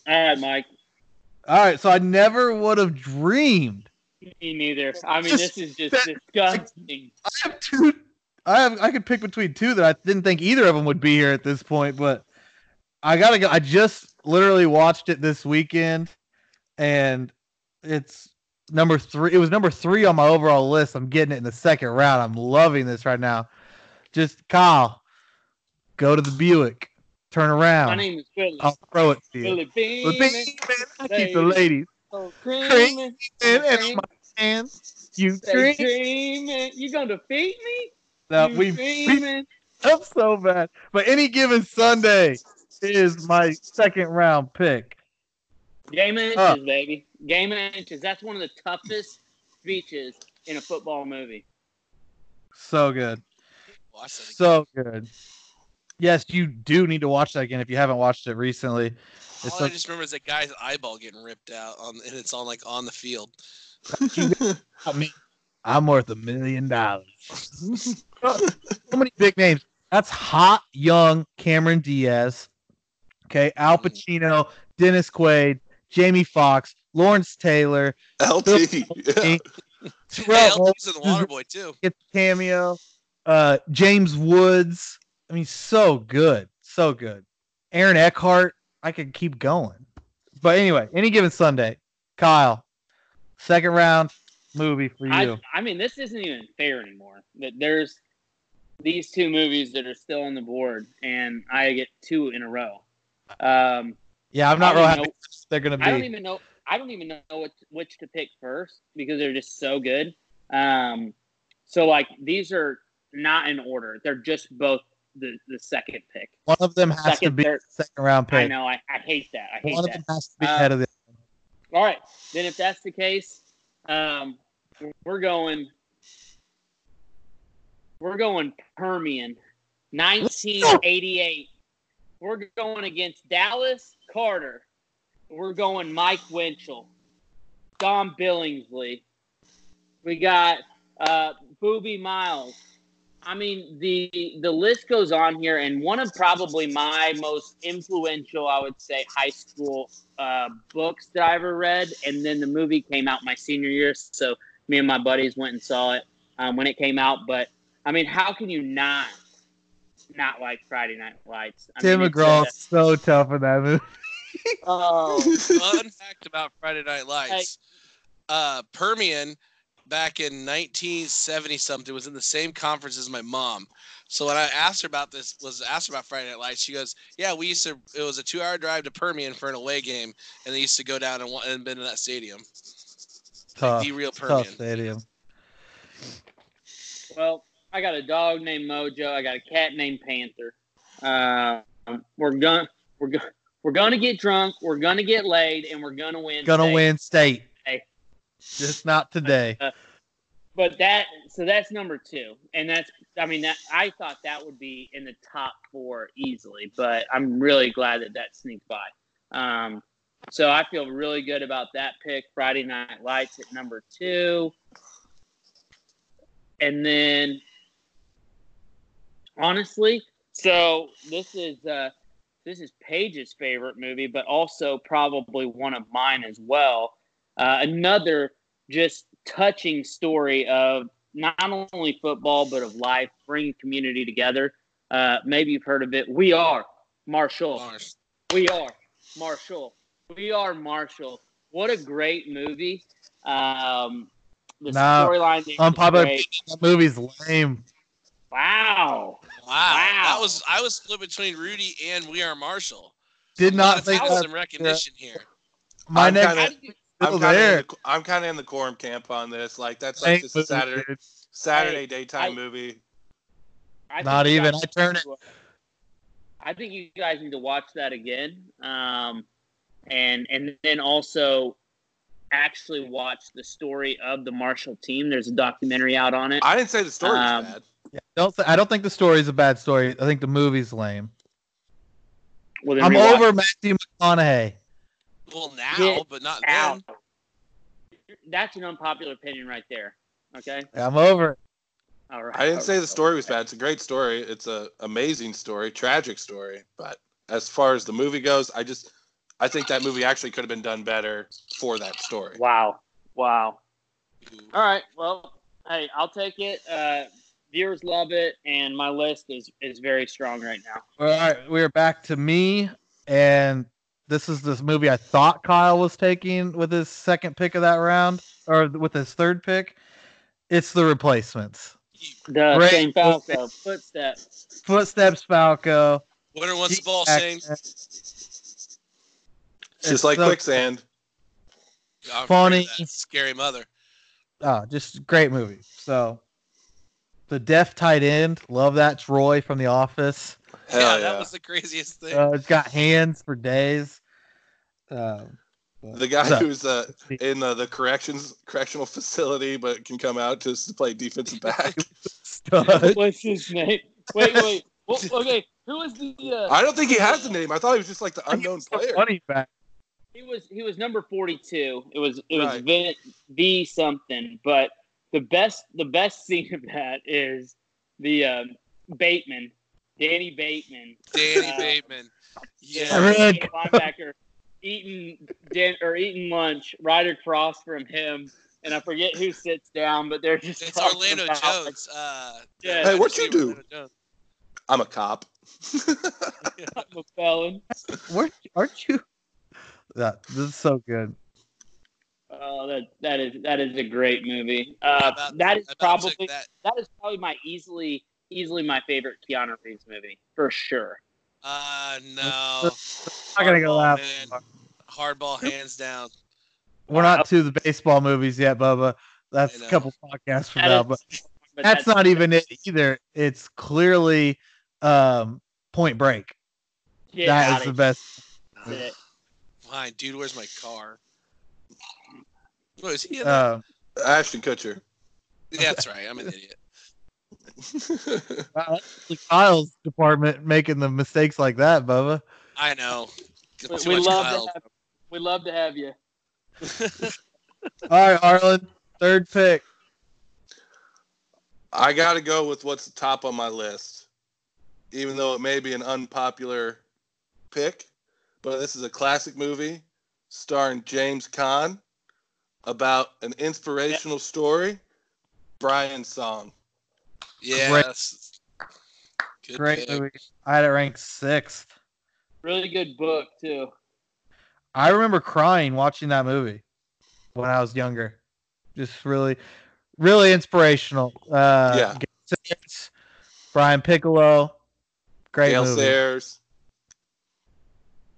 All right, Mike. All right, so I never would have dreamed. Me neither. I mean, just, this is just that, disgusting. I have two. I have. I could pick between two that I didn't think either of them would be here at this point, but I gotta go. I just literally watched it this weekend, and it's number three. It was number three on my overall list. I'm getting it in the second round. I'm loving this right now. Just, Kyle, go to the Buick. Turn around. My name is Philly. I'll throw it to you. Philly Beeman. Beeman. I keep the ladies. Oh, creaming. Creaming. My hands. You dreaming. You going to feed me? No, you we dreaming. I'm so bad. But Any Given Sunday is my second round pick. Game of inches, uh, baby. Game of inches. That's one of the toughest speeches in a football movie. So good. So good. Yes, you do need to watch that again if you haven't watched it recently. All it's I like, just remember is that guy's eyeball getting ripped out, on, and it's on like on the field. I mean, I'm worth a million dollars. So many big names. That's hot, young Cameron Diaz. Okay, Al Pacino, Dennis Quaid, Jamie Foxx, Lawrence Taylor, L T. Yeah. Hey, L T's in the Waterboy too. It's cameo. Uh, James Woods. I mean, so good. So good. Aaron Eckhart. I could keep going. But anyway, Any Given Sunday. Kyle, second round movie for you. I, I mean, this isn't even fair anymore. That there's these two movies that are still on the board, and I get two in a row. Um, yeah, I'm not real happy they're going to be. I don't even know, I don't even know which, which to pick first because they're just so good. Um, so, like, these are not in order. They're just both the, the second pick. One of them has second, to be third. Second round pick. I know. I, I hate that. I hate One that. One of them has to be um, ahead of the other. All right. Then if that's the case, um, we're going we're going Permian, nineteen eighty-eight. We're going against Dallas Carter. We're going Mike Winchell, Don Billingsley. We got uh, Boobie Miles. I mean, the the list goes on here, and one of probably my most influential, I would say, high school uh, books that I ever read, and then the movie came out my senior year, so me and my buddies went and saw it um, when it came out. But, I mean, how can you not not like Friday Night Lights? I Tim mean, McGraw's just, so tough in that movie. Oh. Fun fact about Friday Night Lights, hey. uh, Permian – back in nineteen seventy something was in the same conference as my mom. So when I asked her about this, was asked her about Friday Night Lights, she goes, yeah, we used to, it was a two hour drive to Permian for an away game. And they used to go down and, and been to that stadium. Tough, like the real Permian. Tough stadium. Well, I got a dog named Mojo. I got a cat named Panther. Uh, we're going, we're going, we're going to get drunk. We're going to get laid and we're going to win. Going to win state. Just not today. Uh, But that, so that's number two. And that's, I mean, that I thought that would be in the top four easily, but I'm really glad that that sneaked by. Um, so I feel really good about that pick. Friday Night Lights at number two. And then, honestly, so this is, uh, this is Paige's favorite movie, but also probably one of mine as well. Uh, another just touching story of not only football, but of life, bringing community together. Uh, maybe you've heard of it. We Are Marshall. Marsh. We Are Marshall. We Are Marshall. What a great movie. Um, the no, storyline. Unpopular. That movie's lame. Wow. Wow. Wow. That was, I was split between Rudy and We Are Marshall. Did I'm not think that. Some recognition yeah. here. My I'm next. Kinda, I'm kind of in the, I'm kind of in the quorum camp on this. Like that's like just a Saturday Saturday daytime I, movie. I Not even. I turn it. I think you guys need to watch that again, um, and and then also actually watch the story of the Marshall team. There's a documentary out on it. I didn't say the story was um, bad. Yeah, don't th- I don't think the story is a bad story. I think the movie's lame. Well, I'm re-watch. over Matthew McConaughey. Well, now, Get but not out. Then. That's an unpopular opinion right there. Okay? I'm over it. All right. I didn't say the story was bad. It's a great story. It's an amazing story, tragic story. But as far as the movie goes, I just I think that movie actually could have been done better for that story. Wow. Wow. All right. Well, hey, I'll take it. Uh, viewers love it, and my list is, is very strong right now. All right. We're back to me, and this is this movie I thought Kyle was taking with his second pick of that round, or with his third pick. It's The Replacements. The Great same Falco. Footsteps. Footsteps Falco. Winner wants the ball, Shane. It's just like so quicksand. Funny. Scary mother. Oh, just great movie. So, the deaf tight end. Love that. Troy from The Office. Hell yeah, yeah, that was the craziest thing. Uh, it's got hands for days. Uh, the guy so. who's uh, in uh, the corrections correctional facility, but can come out just to play defensive back. What's his name? Wait, wait. Well, okay, who is the? Uh, I don't think he has a name. I thought he was just like the unknown player. Funny fact. He was he was number forty-two. It was it was right. v, v something. But the best the best scene of that is the um, Bateman. Danny Bateman. Danny uh, Bateman. Yeah. Linebacker eating dinner or eating lunch right across from him. And I forget who sits down, but they're just It's Orlando about, Jones. Like, uh, yeah, hey, what you do? I'm a cop. I'm a felon. Where, aren't you? That this is so good. Oh, that that is that is a great movie. Uh, about, that is probably that. that is probably my easily Easily my favorite Keanu Reeves movie, for sure. Uh, no. I'm going to go out. Hardball, hands down. We're wow. not to the baseball movies yet, Bubba. That's a couple podcasts from that now. Is, but, but that's, that's not that's, even it either. It's clearly um, Point Break. Yeah, that is it. The best. Fine, dude, where's my car? What, is he in uh, Ashton Kutcher. Yeah, that's right. I'm an idiot. Wow, Kyle's department making the mistakes like that, Bubba. I know. We, we, love to have, we love to have you. All right, Harlan, third pick. I got to go with what's top on my list, even though it may be an unpopular pick. But this is a classic movie starring James Caan about an inspirational yeah. story, Brian's Song. Yeah, great, good great movie. I had it ranked sixth. Really good book too. I remember crying watching that movie when I was younger. Just really, really inspirational. Uh, yeah. Six, Brian Piccolo, great Gale movie. Sayers.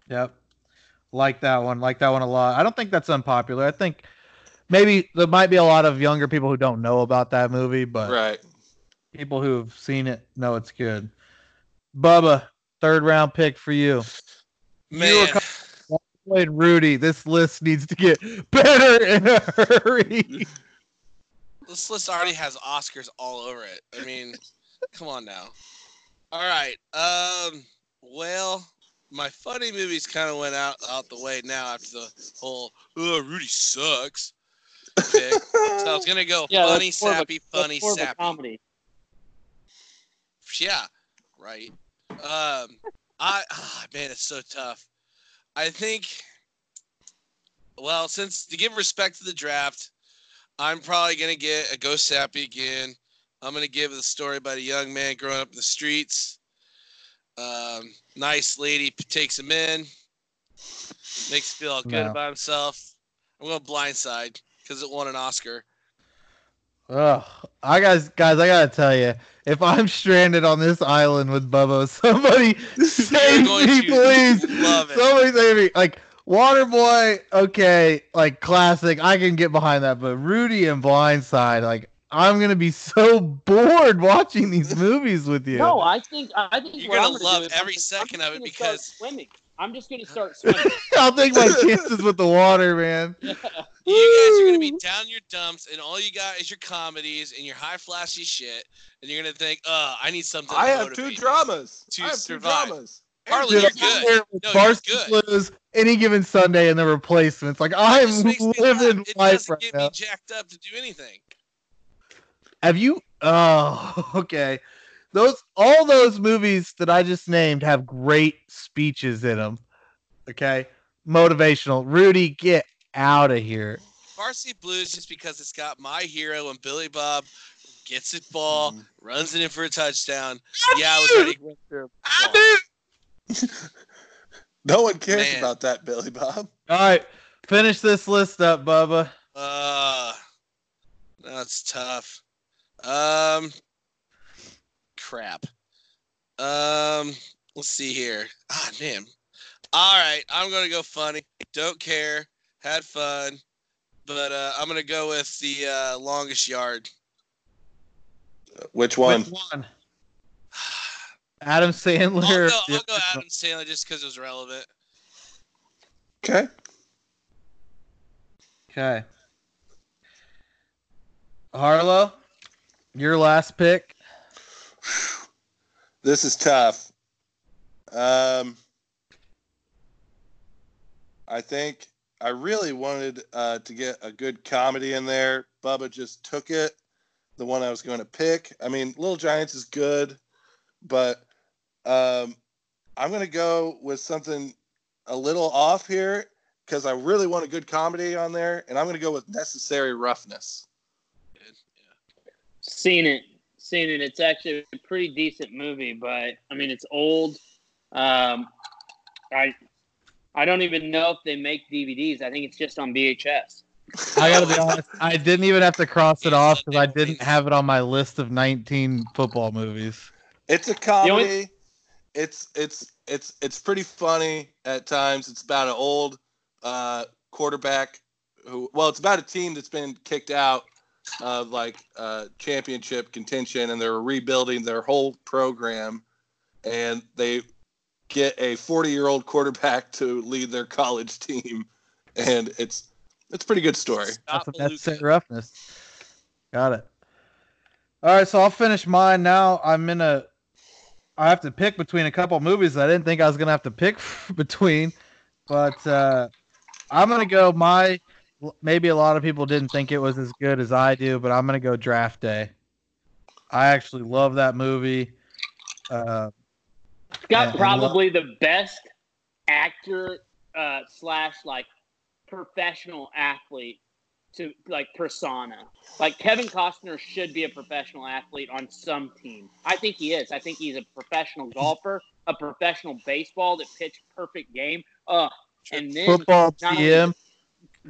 Yep, like that one. Like that one a lot. I don't think that's unpopular. I think maybe there might be a lot of younger people who don't know about that movie, but right. People who have seen it know it's good. Bubba, third round pick for you. Man. You were Rudy, this list needs to get better in a hurry. This list already has Oscars all over it. I mean, come on now. All right. Um. Well, my funny movies kind of went out out the way now after the whole "oh, Rudy sucks" pick. So I was gonna go yeah, funny, sappy, a, funny, sappy. That's more of a comedy. Yeah. Right. Um. I oh, man, it's so tough. I think. Well, since to give respect to the draft, I'm probably going to get a Go Sappy again. I'm going to give the story about a young man growing up in the streets. Um, nice lady takes him in, makes him feel all good no. about himself. I'm going Blindside because it won an Oscar. Oh, I guys, guys, I gotta tell you, if I'm stranded on this island with Bubba, somebody save me, please. Love it. Somebody save me, like. Waterboy, okay, like classic. I can get behind that, but Rudy and Blindside, like I'm gonna be so bored watching these movies with you. No, I think I think you're gonna, gonna love every second of it because swimming. I'm just gonna start swimming. I'll take my chances with the water, man. Yeah. You guys are gonna be down your dumps, and all you got is your comedies and your high flashy shit, and you're gonna think, "Uh, I need something." I to have two dramas. To I have survive. two dramas. Harlan, you're good. No, Varsity Blues, Any Given Sunday, and The Replacements. Like, I'm living life right now. It doesn't get me jacked up to do anything. Have you? Oh, okay. Those all those movies that I just named have great speeches in them. Okay, motivational. Rudy, get out of here. Varsity Blues, just because it's got my hero and Billy Bob. Gets it ball, mm. runs it in for a touchdown. Yeah, I was ready. I did. No one cares Man. about that, Billy Bob. All right, finish this list up, Bubba. Uh, that's tough. Um, crap. Um, let's see here. Ah, damn. All right, I'm gonna go funny. Don't care. Had fun, but uh, I'm gonna go with the uh, longest yard. Which one? Which one? Adam Sandler. I'll go, I'll go Adam Sandler just because it was relevant. Okay. Okay. Harlow, your last pick. This is tough. Um, I think I really wanted uh, to get a good comedy in there. Bubba just took it. The one I was going to pick. I mean, Little Giants is good, but. Um, I'm going to go with something a little off here because I really want a good comedy on there, and I'm going to go with Necessary Roughness. Good. Yeah. Seen it. Seen it. It's actually a pretty decent movie, but, I mean, it's old. Um, I I don't even know if they make D V Ds. I think it's just on V H S. I got to be honest. I didn't even have to cross it off because I didn't have it on my list of nineteen football movies. It's a comedy. You know, It's it's it's it's pretty funny at times. It's about an old uh, quarterback who, well, it's about a team that's been kicked out of like uh, championship contention, and they're rebuilding their whole program, and they get a forty-year-old quarterback to lead their college team, and it's it's a pretty good story. That's Necessary Roughness. Got it. All right, so I'll finish mine now. I'm in a. I have to pick between a couple movies that I didn't think I was going to have to pick between, but uh, I'm going to go my, maybe a lot of people didn't think it was as good as I do, but I'm going to go Draft Day. I actually love that movie. Uh, it's got probably love- the best actor uh, slash like professional athlete to like persona. Like Kevin Costner should be a professional athlete on some team. I think he is. I think he's a professional golfer, a professional baseball that pitched perfect game. Uh, and then football G M.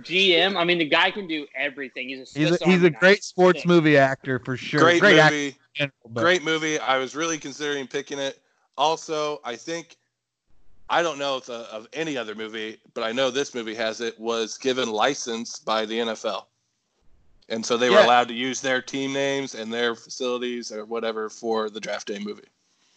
G M. I mean, the guy can do everything. He's a he's a, he's a great sports movie actor for sure. Great, great movie. Actor, great movie. I was really considering picking it. Also, I think I don't know if, uh, of any other movie, but I know this movie has it, was given license by the N F L. And so they yeah. were allowed to use their team names and their facilities or whatever for the Draft Day movie.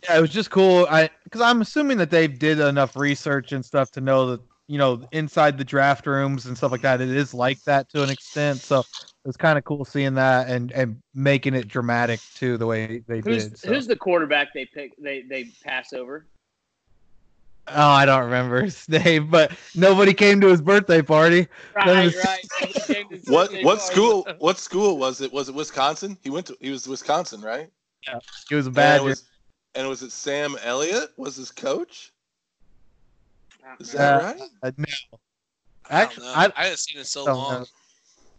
Yeah, it was just cool. I because I'm assuming that they did enough research and stuff to know that, you know, inside the draft rooms and stuff like that, it is like that to an extent. So it was kind of cool seeing that and, and making it dramatic too, the way they who's, did. So. Who's the quarterback they pick? They they pass over. Oh, I don't remember his name, but nobody came to his birthday party. Right, was... right. What what party. school? What school was it? Was it Wisconsin? He went to. He was Wisconsin, right? Yeah, he was a Badger. And was, and was it Sam Elliott? Was his coach? Is that uh, right? Uh, no. I don't know. I, I haven't seen it so long. Know.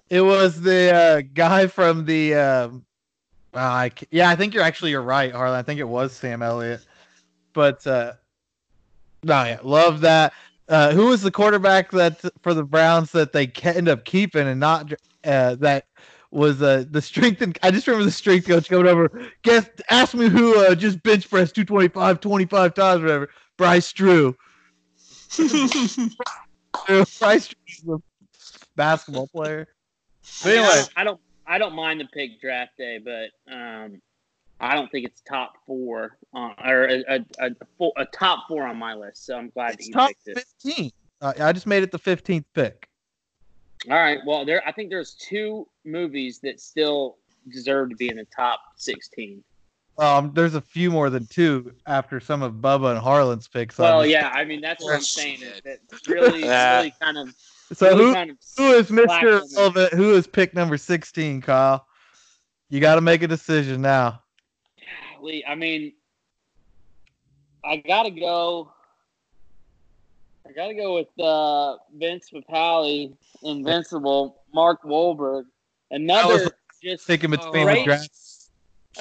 It was the uh, guy from the. Um, uh, I, yeah, I think you're actually you're right, Harlan. I think it was Sam Elliott, but. Uh, No, yeah, love that. Uh, who was the quarterback that for the Browns that they end up keeping and not uh, that was uh, the strength? And I just remember the strength coach coming over. Guess, ask me who uh, just bench pressed two twenty-five twenty-five times, or whatever. Bryce Drew. Bryce Drew's a basketball player. But anyway, I, mean, I don't, I don't mind the pick draft day, but. Um... I don't think it's top four uh, or a, a, a, a top four on my list. So I'm glad it's that you top picked it. fifteen. Uh, I just made it the fifteenth pick. All right. Well, there. I think there's two movies that still deserve to be in the top sixteen. Um, there's a few more than two after some of Bubba and Harlan's picks. Well, obviously. Yeah. I mean, that's what I'm saying. That really, yeah. really kind of. So really who, kind of who is Mister Relevant? Who is pick number sixteen, Kyle? You got to make a decision now. I mean, I gotta go. I gotta go with uh, Vince Papale, Invincible, Mark Wahlberg. Another just great,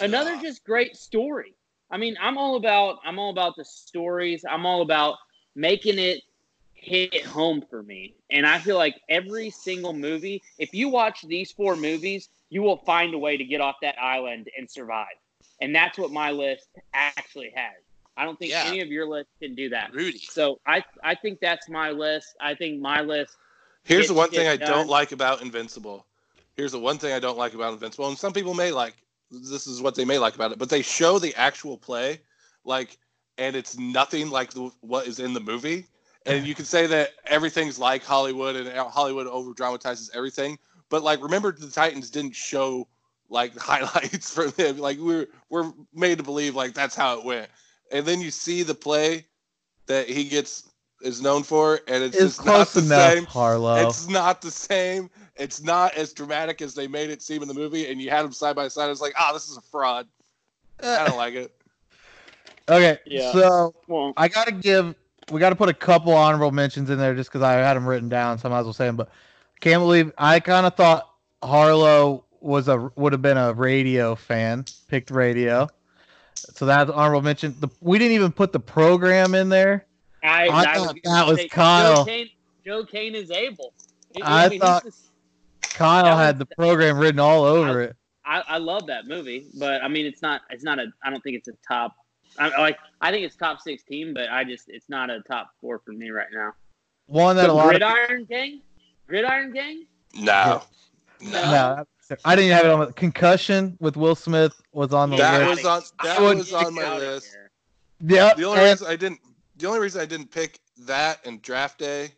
another just great story. I mean, I'm all about. I'm all about the stories. I'm all about making it hit home for me. And I feel like every single movie, if you watch these four movies, you will find a way to get off that island and survive. And that's what my list actually has. I don't think yeah. any of your list can do that. Rudy. So I I think that's my list. I think my list. Here's the one thing I done. don't like about Invincible. Here's the one thing I don't like about Invincible. And some people may like, this is what they may like about it, but they show the actual play, like, and it's nothing like the, what is in the movie. And you can say that everything's like Hollywood and Hollywood over-dramatizes everything. But like, remember the Titans didn't show like highlights for them, like we're we're made to believe like that's how it went, and then you see the play that he gets is known for, and it's, it's just close not the enough, same. Harlow. It's not the same. It's not as dramatic as they made it seem in the movie, and you had them side by side. It's like, ah, oh, this is a fraud. I don't like it. Okay, yeah. So well, I gotta give. We gotta put a couple honorable mentions in there just because I had them written down, so I might as well say them. But I can't believe I kind of thought Harlow. Was a would have been a radio fan, picked radio, so that's honorable mention. The, we didn't even put the program in there. I, I, I thought was that was Kyle. Joe Kane, Joe Kane is able. It, I, I mean, thought just, Kyle had was, the program written all over I, it. I, I love that movie, but I mean, it's not. It's not a. I don't think it's a top. I like. I think it's top sixteen, but I just. It's not a top four for me right now. One that so a lot Gridiron of Gang? Gridiron Gang? No. Yeah. No. no I didn't have it on my Concussion with Will Smith was on the that list. Was on, that was on my list. Yeah. The only and, reason I didn't the only reason I didn't pick that and Draft Day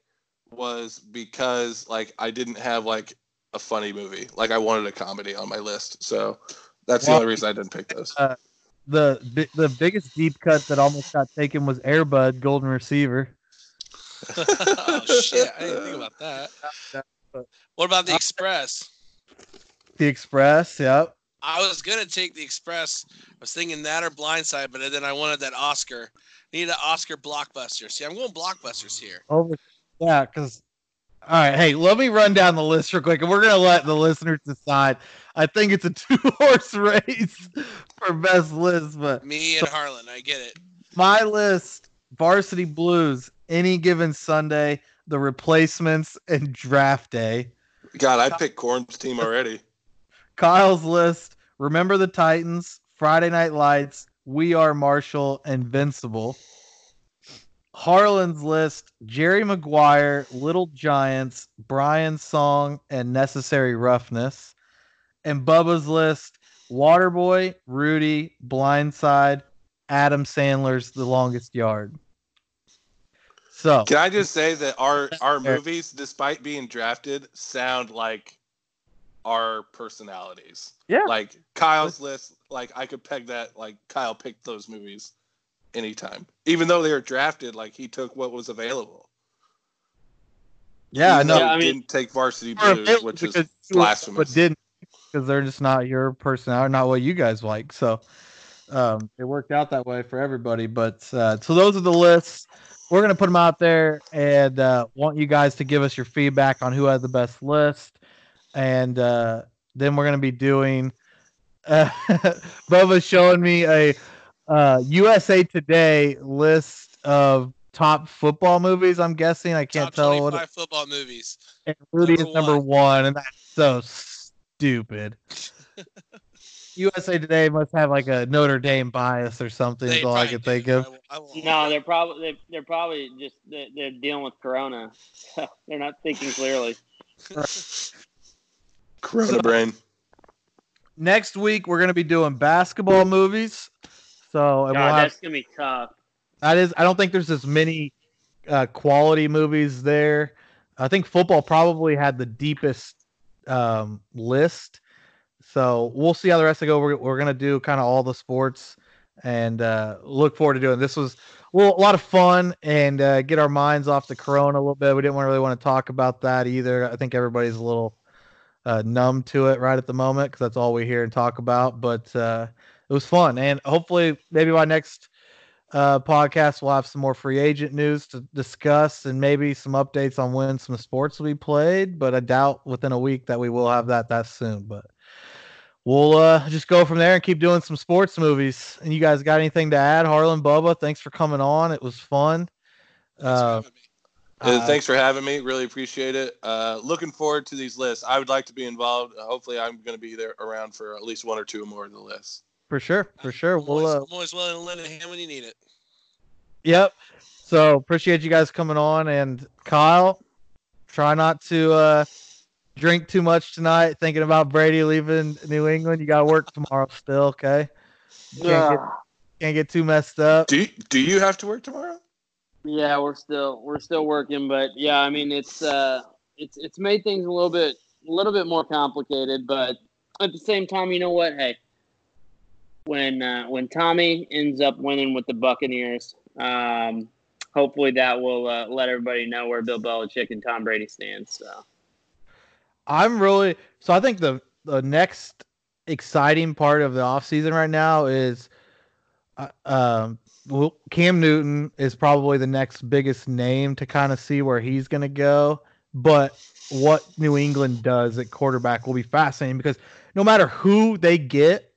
was because like I didn't have like a funny movie. Like I wanted a comedy on my list. So that's well, the only reason I didn't pick those. Uh, the the biggest deep cut that almost got taken was Air Bud, Golden Receiver. Oh shit, I didn't think about that. What about The Express? The Express, yep. I was gonna take The Express. I was thinking that or Blindside, but then I wanted that Oscar. I need an Oscar blockbuster. See, I'm going blockbusters here. Oh, yeah, because all right. Hey, let me run down the list real quick, and we're gonna let the listeners decide. I think it's a two-horse race for best list, but me and so, Harlan, I get it. My list: Varsity Blues, Any Given Sunday, The Replacements, and Draft Day. God, I picked Corn's team already. Kyle's list: Remember the Titans, Friday Night Lights, We Are Marshall, Invincible. Harlan's list: Jerry Maguire, Little Giants, Brian Song, and Necessary Roughness. And Bubba's list: Waterboy, Rudy, Blindside, Adam Sandler's The Longest Yard. So can I just say that our, our movies, despite being drafted, sound like our personalities. Yeah. Like Kyle's list, like I could peg that, like Kyle picked those movies anytime. Even though they were drafted, like he took what was available. Yeah, I know. Yeah, I mean, didn't take Varsity Blues, which is blasphemous. But didn't, because they're just not your personality, not what you guys like. So um, it worked out that way for everybody. But uh, so those are the lists. We're going to put them out there and uh, want you guys to give us your feedback on who has the best list. And uh, then we're going to be doing uh, Bubba's showing me a uh, U S A Today list of top football movies, I'm guessing. I can't tell what. Top twenty-five football movies. And Rudy is number one, and that's so stupid. U S A Today must have like a Notre Dame bias or something. Is all I can think of. I will, I will. No, they're probably they, they're probably just they're, they're dealing with Corona. They're not thinking clearly. Corona so, brain. Next week we're gonna be doing basketball movies. So and God, we'll have, that's gonna be tough. That is. I don't think there's as many uh, quality movies there. I think football probably had the deepest um, list. So we'll see how the rest of it go. We're, we're going to do kind of all the sports and uh, look forward to doing this. Was well, a lot of fun and uh, get our minds off the Corona a little bit. We didn't really want to talk about that either. I think everybody's a little uh, numb to it right at the moment because that's all we hear and talk about. But uh, it was fun. And hopefully maybe by next uh, podcast, we'll have some more free agent news to discuss and maybe some updates on when some sports will be played. But I doubt within a week that we will have that that soon. But we'll uh, just go from there and keep doing some sports movies. And you guys got anything to add? Harlan, Bubba, thanks for coming on. It was fun. Thanks, uh, for, having me. Uh, thanks for having me. Really appreciate it. Uh, looking forward to these lists. I would like to be involved. Uh, hopefully, I'm going to be there around for at least one or two more of the lists. For sure. For sure. I'm, we'll, always, uh, I'm always willing to lend a hand when you need it. Yep. So appreciate you guys coming on. And Kyle, try not to Uh, drink too much tonight, thinking about Brady leaving New England. You got to work tomorrow still, okay? You can't, get, can't get too messed up. Do you, do you have to work tomorrow? Yeah, we're still we're still working, but yeah, I mean it's uh it's it's made things a little bit a little bit more complicated, but at the same time, you know what? Hey, when uh, when Tommy ends up winning with the Buccaneers, um, hopefully that will uh, let everybody know where Bill Belichick and Tom Brady stand. So. I'm really so I think the, the next exciting part of the offseason right now is uh, um, well, Cam Newton is probably the next biggest name to kind of see where he's going to go. But what New England does at quarterback will be fascinating because no matter who they get,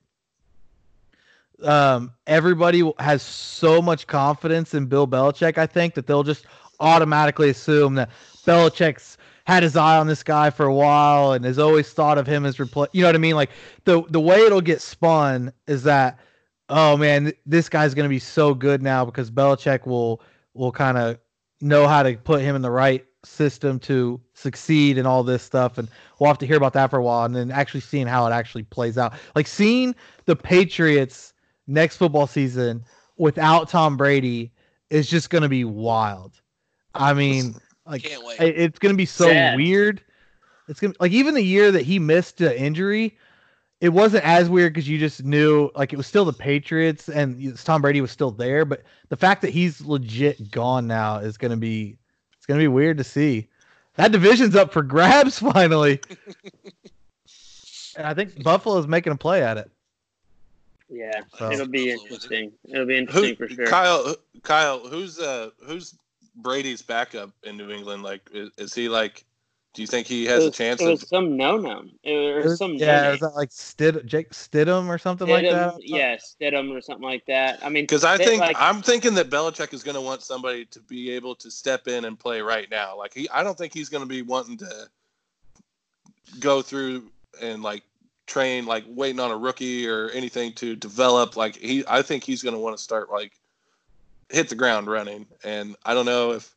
um, everybody has so much confidence in Bill Belichick, I think, that they'll just automatically assume that Belichick's had his eye on this guy for a while and has always thought of him as replace. You know what I mean? Like the, the way it'll get spun is that, oh man, th- this guy's going to be so good now because Belichick will, will kind of know how to put him in the right system to succeed and all this stuff. And we'll have to hear about that for a while. And then actually seeing how it actually plays out, like seeing the Patriots next football season without Tom Brady is just going to be wild. I mean, Like Can't wait. It's gonna be so Sad. weird. It's gonna like even the year that he missed an injury, it wasn't as weird because you just knew like it was still the Patriots and Tom Brady was still there. But the fact that he's legit gone now is gonna be it's gonna be weird to see. That division's up for grabs finally, and I think Buffalo's making a play at it. Yeah, so. it'll be interesting. It'll be interesting Who, for sure. Kyle, Kyle, who's uh, who's Brady's backup in New England? Like, is, is he like? Do you think he has was, a chance? It of... was some no-no. It was some yeah. Is that like Stid- Jake Stidham or something Stidham, like that? Yeah, Stidham or something like that. I mean, because I think like, I'm thinking that Belichick is going to want somebody to be able to step in and play right now. Like he, I don't think he's going to be wanting to go through and like train, like waiting on a rookie or anything to develop. Like he, I think he's going to want to start like. hit the ground running, and I don't know if,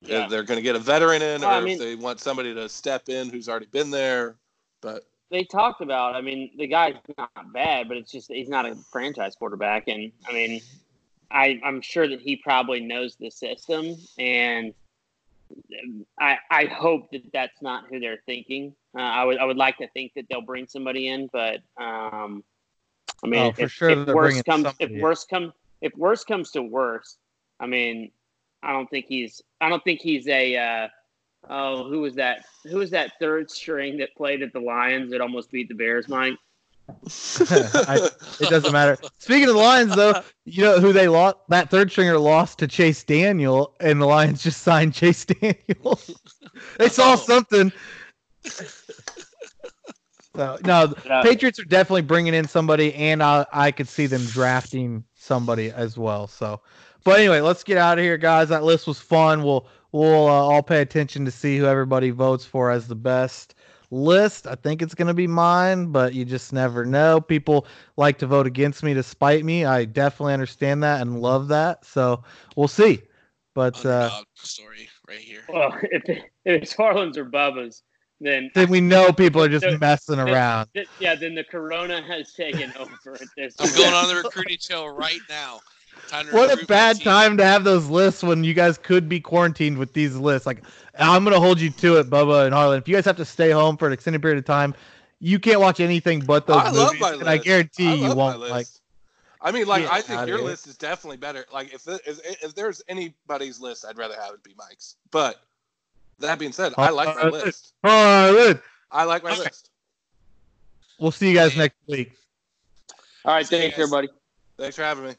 yeah. if they're going to get a veteran in or I mean, if they want somebody to step in who's already been there. But they talked about, I mean, the guy's not bad, but it's just he's not a franchise quarterback, and I mean, I, I'm sure that he probably knows the system, and I, I hope that that's not who they're thinking. Uh, I would I would like to think that they'll bring somebody in, but um, I mean, oh, if, for sure if worse comes, if in. worse come, if worse comes to worse, I mean, I don't think he's I don't think he's a uh, oh who was that who was that third string that played at the Lions that almost beat the Bears, Mike? I, it doesn't matter. Speaking of the Lions, though, you know who they lost? That third stringer lost to Chase Daniel, and the Lions just signed Chase Daniel. They saw oh. something. So no, the Patriots are definitely bringing in somebody, and I, I could see them drafting somebody as well. So, but anyway, let's get out of here, guys. That list was fun. We'll we'll uh, all pay attention to see who everybody votes for as the best list. I think it's going to be mine, but you just never know. People like to vote against me to spite me. I definitely understand that and love that. So we'll see. But uh, story right here. Well, if, it, if it's Harlan's or Bubba's, then then we know people are just so, messing around. Then, yeah, then the corona has taken over at this. I'm going on the recruiting trail right now. What a bad time to have those lists when you guys could be quarantined with these lists. Like, I'm going to hold you to it, Bubba and Harlan. If you guys have to stay home for an extended period of time, you can't watch anything but those I movies. Love my and list. I guarantee I you won't. Like, I mean, like, I think your list is definitely better. Like, if, the, if if there's anybody's list, I'd rather have it be Mike's. But that being said, I like my list. Harlan. I like my okay. list. We'll see you guys next week. All right. See thanks, everybody. Thanks for having me.